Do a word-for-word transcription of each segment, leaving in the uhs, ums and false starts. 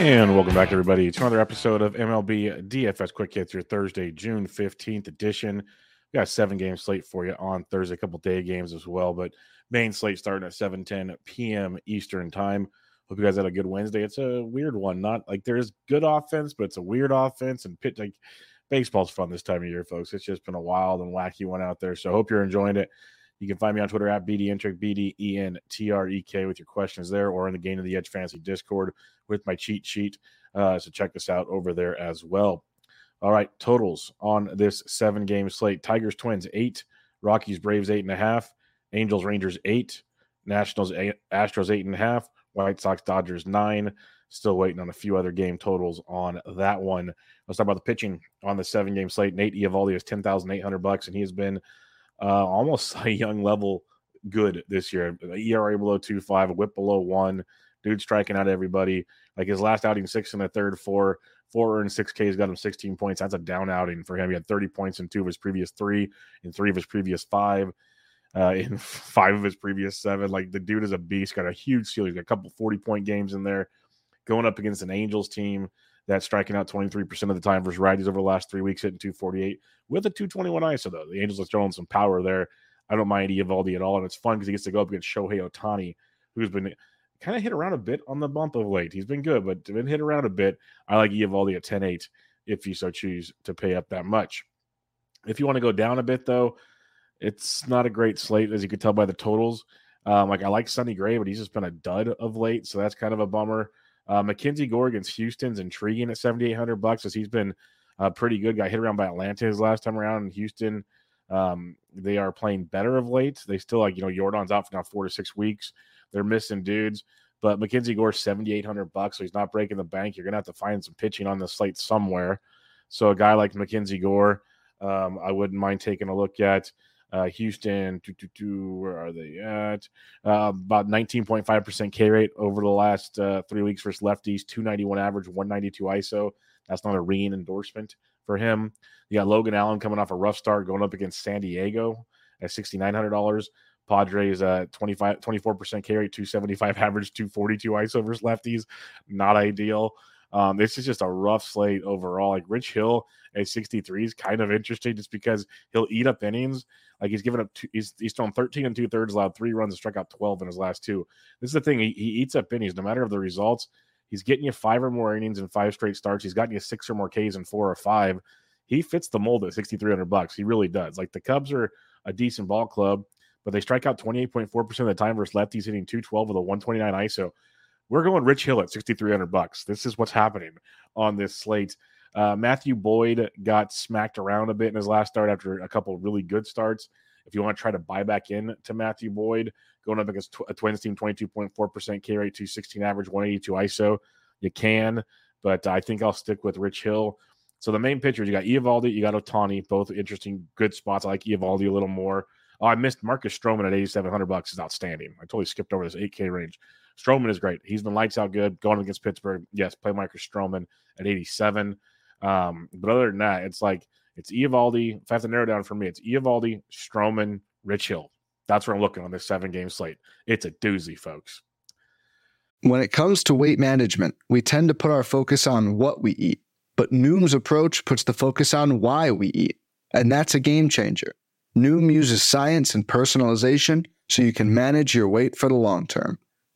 And welcome back, everybody, to another episode of M L B D F S Quick Hits, your Thursday, June fifteenth edition. We got a seven-game slate for you on Thursday, a couple day games as well, but main slate starting at seven ten p.m. Eastern time. Hope you guys had a good Wednesday. It's a weird one. Not like there's good offense, but it's a weird offense. And pit, like, baseball's fun this time of year, folks. It's just been a wild and wacky one out there, so hope you're enjoying it. You can find me on Twitter at BDENTREK, B D E N T R E K, with your questions there, or in the Gaining of the Edge Fantasy Discord with my cheat sheet. Uh, so check us out over there as well. All right, totals on this seven-game slate. Tigers, Twins, eight. Rockies, Braves, eight and a half. Angels, Rangers, eight. Nationals, eight, Astros, eight and a half. White Sox, Dodgers, nine. Still waiting on a few other game totals on that one. Let's talk about the pitching on the seven-game slate. Nate Eovaldi is ten thousand eight hundred bucks, and he has been Uh, almost a young level good this year. E R A below two point five, whip below one. Dude striking out everybody. Like his last outing, six in the third, four. Four earned six Ks, got him sixteen points. That's a down outing for him. He had thirty points in two of his previous three, in three of his previous five, uh, in five of his previous seven. Like the dude is a beast, got a huge seal. He's got a couple forty-point games in there. Going up against an Angels team that's striking out twenty-three percent of the time versus righties over the last three weeks, hitting two forty-eight with a two twenty-one I S O, though. The Angels are throwing some power there. I don't mind Eovaldi at all, and it's fun because he gets to go up against Shohei Otani, who's been kind of hit around a bit on the bump of late. He's been good, but been hit around a bit. I like Eovaldi at ten eight if you so choose to pay up that much. If you want to go down a bit, though, it's not a great slate, as you can tell by the totals. Um, like I like Sonny Gray, but he's just been a dud of late, so that's kind of a bummer. Uh, Mackenzie Gore against Houston's intriguing at seventy-eight hundred bucks, as he's been uh, pretty good. Got hit around by Atlanta his last time around in Houston. Um, they are playing better of late. They still, like, you know, Yordan's out for now four to six weeks. They're missing dudes, but Mackenzie Gore seventy-eight hundred bucks, so he's not breaking the bank. You're gonna have to find some pitching on the slate somewhere. So a guy like Mackenzie Gore, um, I wouldn't mind taking a look at. Uh, Houston, two, two, two, where are they at? Uh, about nineteen point five percent K rate over the last uh, three weeks versus lefties, two ninety-one average, one ninety-two I S O. That's not a ringing endorsement for him. You got Logan Allen coming off a rough start, going up against San Diego at sixty-nine hundred dollars. Padres, uh, twenty-five, twenty-four percent K rate, two seventy-five average, two forty-two I S O versus lefties. Not ideal. Um, this is just a rough slate overall. Like Rich Hill at sixty-three is kind of interesting just because he'll eat up innings. Like he's given up, two, he's, he's thrown thirteen and two thirds, allowed three runs and struck out twelve in his last two. This is the thing. He, he eats up innings no matter of the results. He's getting you five or more innings in five straight starts. He's gotten you six or more Ks in four or five. He fits the mold at sixty-three hundred bucks. He really does. Like the Cubs are a decent ball club, but they strike out twenty-eight point four percent of the time versus lefties, hitting two twelve with a one twenty-nine I S O. We're going Rich Hill at sixty-three hundred bucks. This is what's happening on this slate. Uh, Matthew Boyd got smacked around a bit in his last start after a couple of really good starts. If you want to try to buy back in to Matthew Boyd, going up against a Twins team, twenty-two point four percent K rate, two sixteen average, one eighty-two I S O, you can, but I think I'll stick with Rich Hill. So the main pitchers, you got Eovaldi, you got Otani, both interesting, good spots. I like Eovaldi a little more. Oh, I missed Marcus Stroman at eighty-seven hundred bucks is outstanding. I totally skipped over this eight K range. Stroman is great. He's been lights out good. Going against Pittsburgh, yes, play Marcus Stroman at eighty-seven. Um, but other than that, it's like it's Eovaldi. If I have to narrow down for me, it's Eovaldi, Stroman, Rich Hill. That's where I'm looking on this seven-game slate. It's a doozy, folks. When it comes to weight management, we tend to put our focus on what we eat. But Noom's approach puts the focus on why we eat. And that's a game changer. Noom uses science and personalization so you can manage your weight for the long term.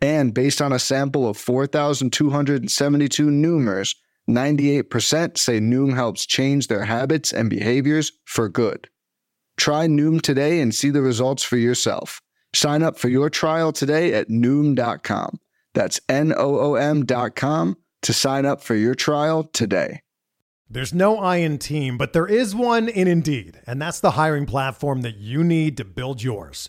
And based on a sample of four thousand two hundred seventy-two Noomers, ninety-eight percent say Noom helps change their habits and behaviors for good. Try Noom today and see the results for yourself. Sign up for your trial today at Noom dot com. That's N O O M dot com to sign up for your trial today. There's no I in team, but there is one in Indeed, and that's the hiring platform that you need to build yours.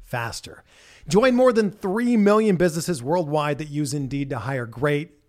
faster. Join more than three million businesses worldwide that use Indeed to hire great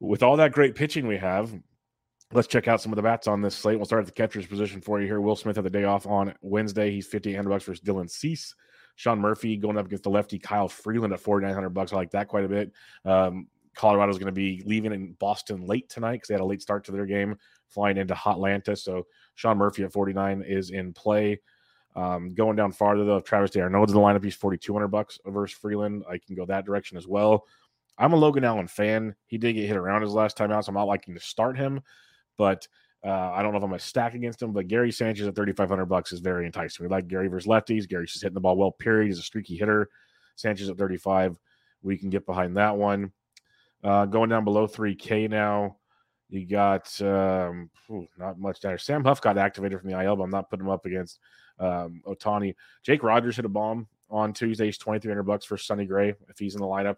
With all that great pitching we have, let's check out some of the bats on this slate. We'll start at the catcher's position for you here. Will Smith had the day off on Wednesday. He's fifty-eight hundred bucks versus Dylan Cease. Sean Murphy going up against the lefty Kyle Freeland at forty-nine hundred bucks. I like that quite a bit. Um, Colorado's going to be leaving in Boston late tonight because they had a late start to their game, flying into Hotlanta. So Sean Murphy at forty-nine is in play. Um, going down farther, though, Travis d'Arnaud's in the lineup. He's forty-two hundred bucks versus Freeland. I can go that direction as well. I'm a Logan Allen fan. He did get hit around his last time out, so I'm not liking to start him. But uh, I don't know if I'm going to stack against him. But Gary Sanchez at thirty-five hundred bucks is very enticing. We like Gary versus lefties. Gary's just hitting the ball well, period. He's a streaky hitter. Sanchez at thirty-five. We can get behind that one. Uh, going down below three K now, you got um, ooh, not much down there. Sam Huff got activated from the I L, but I'm not putting him up against um, Otani. Jake Rogers hit a bomb on Tuesday. He's twenty-three hundred bucks for Sonny Gray. If he's in the lineup,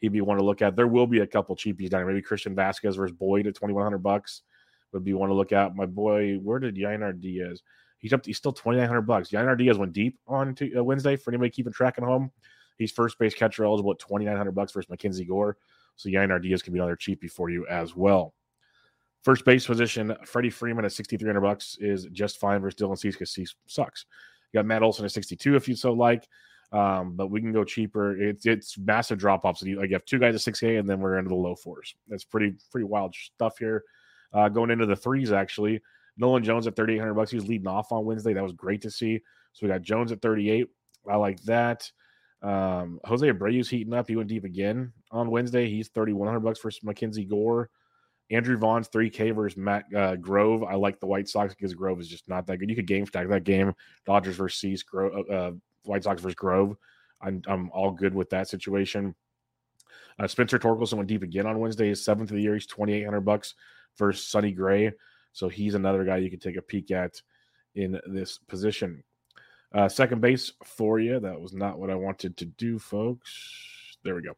he'd be one to look at. There will be a couple cheapies down here. Maybe Christian Vasquez versus Boyd at twenty-one hundred bucks would be one to look at. My boy, where did Yainard Diaz? He's up. He's still twenty-nine hundred bucks. Yainard Diaz went deep on to, uh, Wednesday. For anybody keeping track at home, he's first base catcher eligible at twenty-nine hundred bucks versus Mackenzie Gore. So Yainard Diaz can be another cheapie for you as well. First base position, Freddie Freeman at sixty-three hundred bucks is just fine versus Dylan Cease because Cease sucks. You got Matt Olson at sixty-two if you so like, um, but we can go cheaper. It's it's massive drop-offs. So you, like you have two guys at six K, and then we're into the low fours. That's pretty pretty wild stuff here. Uh, going into the threes, actually, Nolan Jones at thirty-eight hundred bucks. He was leading off on Wednesday. That was great to see. So we got Jones at thirty-eight. I like that. Um, Jose Abreu's heating up. He went deep again on Wednesday. He's thirty-one hundred bucks for Mackenzie Gore. Andrew Vaughn's three K versus Matt uh, Grove. I like the White Sox because Grove is just not that good. You could game stack that game. Dodgers versus Cease, Gro- uh, White Sox versus Grove. I'm, I'm all good with that situation. Uh, Spencer Torkelson went deep again on Wednesday. His seventh of the year. He's twenty-eight hundred bucks versus Sonny Gray. So he's another guy you can take a peek at in this position. Uh, second base for you. That was not what I wanted to do, folks. There we go.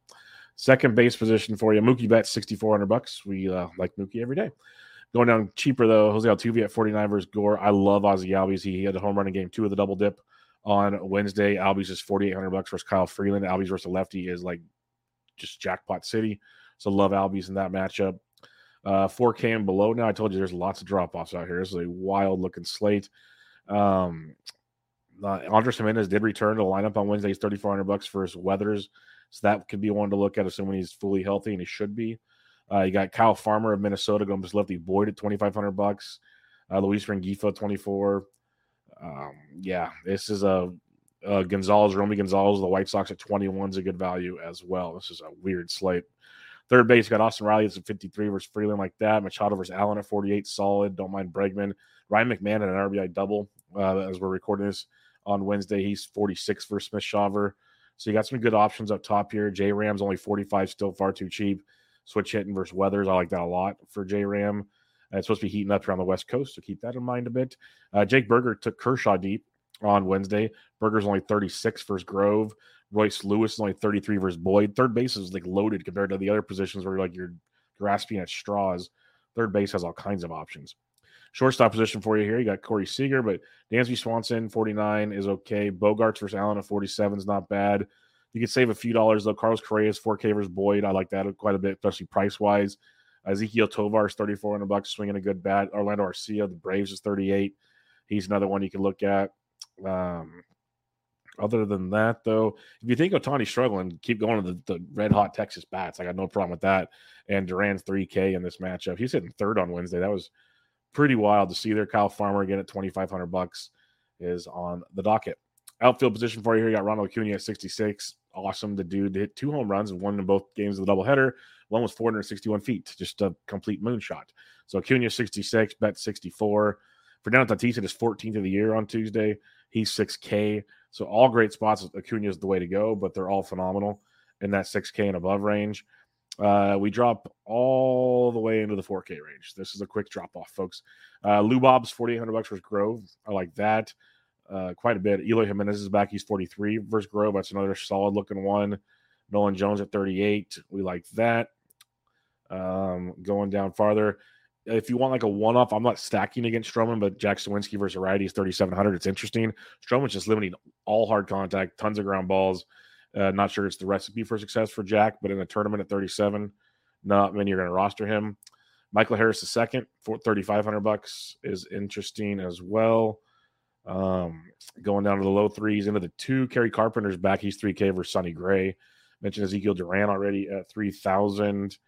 Second base position for you. Mookie Betts, sixty-four hundred bucks. We uh, like Mookie every day. Going down cheaper, though, Jose Altuve at forty-nine versus Gore. I love Ozzie Albies. He had a home run in game two of the double dip on Wednesday. Albies is forty-eight hundred bucks versus Kyle Freeland. Albies versus a lefty is like just jackpot city. So love Albies in that matchup. Uh, four K and below now. I told you there's lots of drop-offs out here. This is a wild-looking slate. Um... Uh, Andres Jimenez did return to the lineup on Wednesday. He's thirty-four hundred bucks for his Weathers. So that could be one to look at, assuming he's fully healthy, and he should be. Uh, you got Kyle Farmer of Minnesota going to lefty Boyd at twenty-five hundred bucks. Uh, Luis Rengifo, twenty-four. Um, yeah, this is a, a Gonzalez, Romy Gonzalez, the White Sox at twenty-one is a good value as well. This is a weird slate. Third base, got Austin Riley at fifty-three versus Freeland like that. Machado versus Allen at forty-eight, solid. Don't mind Bregman. Ryan McMahon at an R B I double uh, as we're recording this. On Wednesday, he's forty-six for Smith Shawver. So you got some good options up top here. J Ram's only forty-five, still far too cheap. Switch hitting versus Weathers. I like that a lot for J Ram. It's supposed to be heating up around the West Coast, so keep that in mind a bit. Uh, Jake Berger took Kershaw deep on Wednesday. Berger's only thirty-six versus Grove. Royce Lewis is only thirty-three versus Boyd. Third base is like loaded compared to the other positions where you're like you're grasping at straws. Third base has all kinds of options. Shortstop position for you here. You got Corey Seager, but Dansby Swanson, forty-nine, is okay. Bogarts versus Allen at forty-seven is not bad. You could save a few dollars, though. Carlos Correa's four K versus Boyd. I like that quite a bit, especially price-wise. Ezekiel Tovar's thirty-four hundred bucks, swinging a good bat. Orlando Arcia, the Braves, is thirty-eight. He's another one you can look at. Um, other than that, though, if you think Otani's struggling, keep going to the, the red-hot Texas bats. I got no problem with that. And Duran's three K in this matchup. He's hitting third on Wednesday. That was pretty wild to see there. Kyle Farmer, again, at twenty-five hundred bucks is on the docket. Outfield position for you here. You got Ronald Acuña at sixty-six. Awesome. The dude hit two home runs and won in both games of the doubleheader. One was four hundred sixty-one feet, just a complete moonshot. So Acuña sixty-six, bet sixty-four. Fernando Tatis, it is fourteenth of the year on Tuesday. He's six K. So all great spots. Acuña is the way to go, but they're all phenomenal in that six K and above range. Uh, we drop all the way into the four K range. This is a quick drop-off, folks. Uh, Lou Bob's forty-eight hundred bucks versus Grove. I like that uh, quite a bit. Eloy Jimenez is back. He's forty-three versus Grove. That's another solid-looking one. Nolan Jones at thirty-eight. We like that. Um, going down farther. If you want like a one-off, I'm not stacking against Stroman, but Jack Sawinski versus Ariety is thirty-seven hundred. It's interesting. Stroman's just limiting all hard contact, tons of ground balls. Uh, not sure it's the recipe for success for Jack, but in a tournament at thirty-seven, not many are going to roster him. Michael Harris the second for thirty-five hundred bucks is interesting as well. Um, going down to the low threes into the two. Kerry Carpenter's back. He's three K versus Sonny Gray. Mentioned Ezekiel Duran already at three thousand.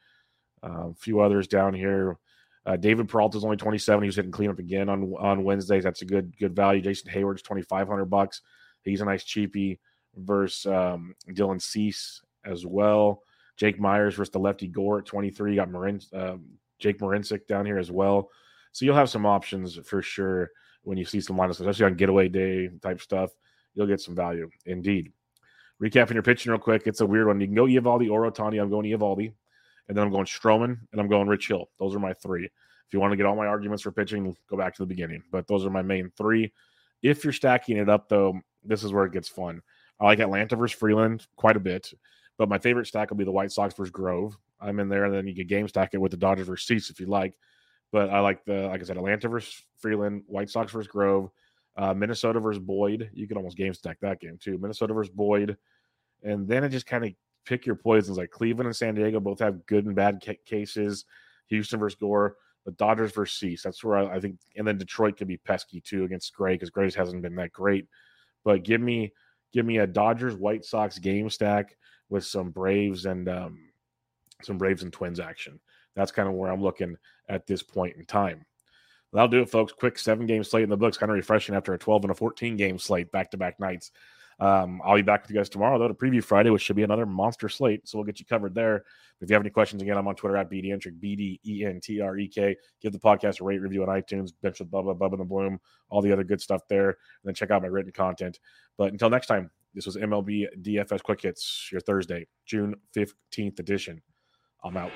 Um, a few others down here. Uh, David Peralta's only twenty-seven. He was hitting cleanup again on on Wednesdays. That's a good good value. Jason Hayward's twenty-five hundred bucks. He's a nice cheapie. Versus um, Dylan Cease as well. Jake Myers versus the lefty Gore at twenty-three. You got Marin, uh, Jake Marincek down here as well. So you'll have some options for sure when you see some lineups, especially on getaway day type stuff. You'll get some value indeed. Recapping your pitching real quick. It's a weird one. You can go Eovaldi or Otani. I'm going Eovaldi. And then I'm going Stroman. And I'm going Rich Hill. Those are my three. If you want to get all my arguments for pitching, go back to the beginning. But those are my main three. If you're stacking it up, though, this is where it gets fun. I like Atlanta versus Freeland quite a bit, but my favorite stack will be the White Sox versus Grove. I'm in there, and then you can game stack it with the Dodgers versus Cease if you like. But I like the, like I said, Atlanta versus Freeland, White Sox versus Grove, uh, Minnesota versus Boyd. You can almost game stack that game too. Minnesota versus Boyd, and then it just kind of pick your poisons. Like Cleveland and San Diego both have good and bad ca- cases. Houston versus Gore, the Dodgers versus Cease. That's where I, I think, and then Detroit could be pesky too against Gray because Gray hasn't been that great. But give me. Give me a Dodgers White Sox game stack with some Braves and um, some Braves and Twins action. That's kind of where I'm looking at this point in time. That'll do it, folks. Quick seven game slate in the books, kind of refreshing after a twelve and a fourteen game slate back to back nights. Um, I'll be back with you guys tomorrow, though, to preview Friday, which should be another monster slate. So we'll get you covered there. If you have any questions, again, I'm on Twitter at BDENTREK, B D E N T R E K. Give the podcast a rate, review on iTunes, Bench with Bubba, Bubba and the Bloom, all the other good stuff there. And then check out my written content. But until next time, this was M L B D F S Quick Hits, your Thursday, June fifteenth edition. I'm out.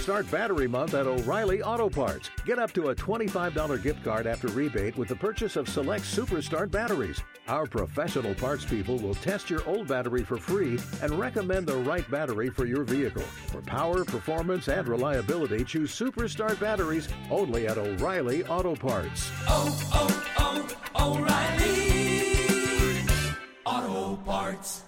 Start Battery Month at O'Reilly Auto Parts. Get up to a twenty-five dollars gift card after rebate with the purchase of select SuperStart batteries. Our professional parts people will test your old battery for free and recommend the right battery for your vehicle. For power, performance, and reliability, choose SuperStart batteries only at O'Reilly Auto Parts. Oh, oh, oh, O'Reilly Auto Parts.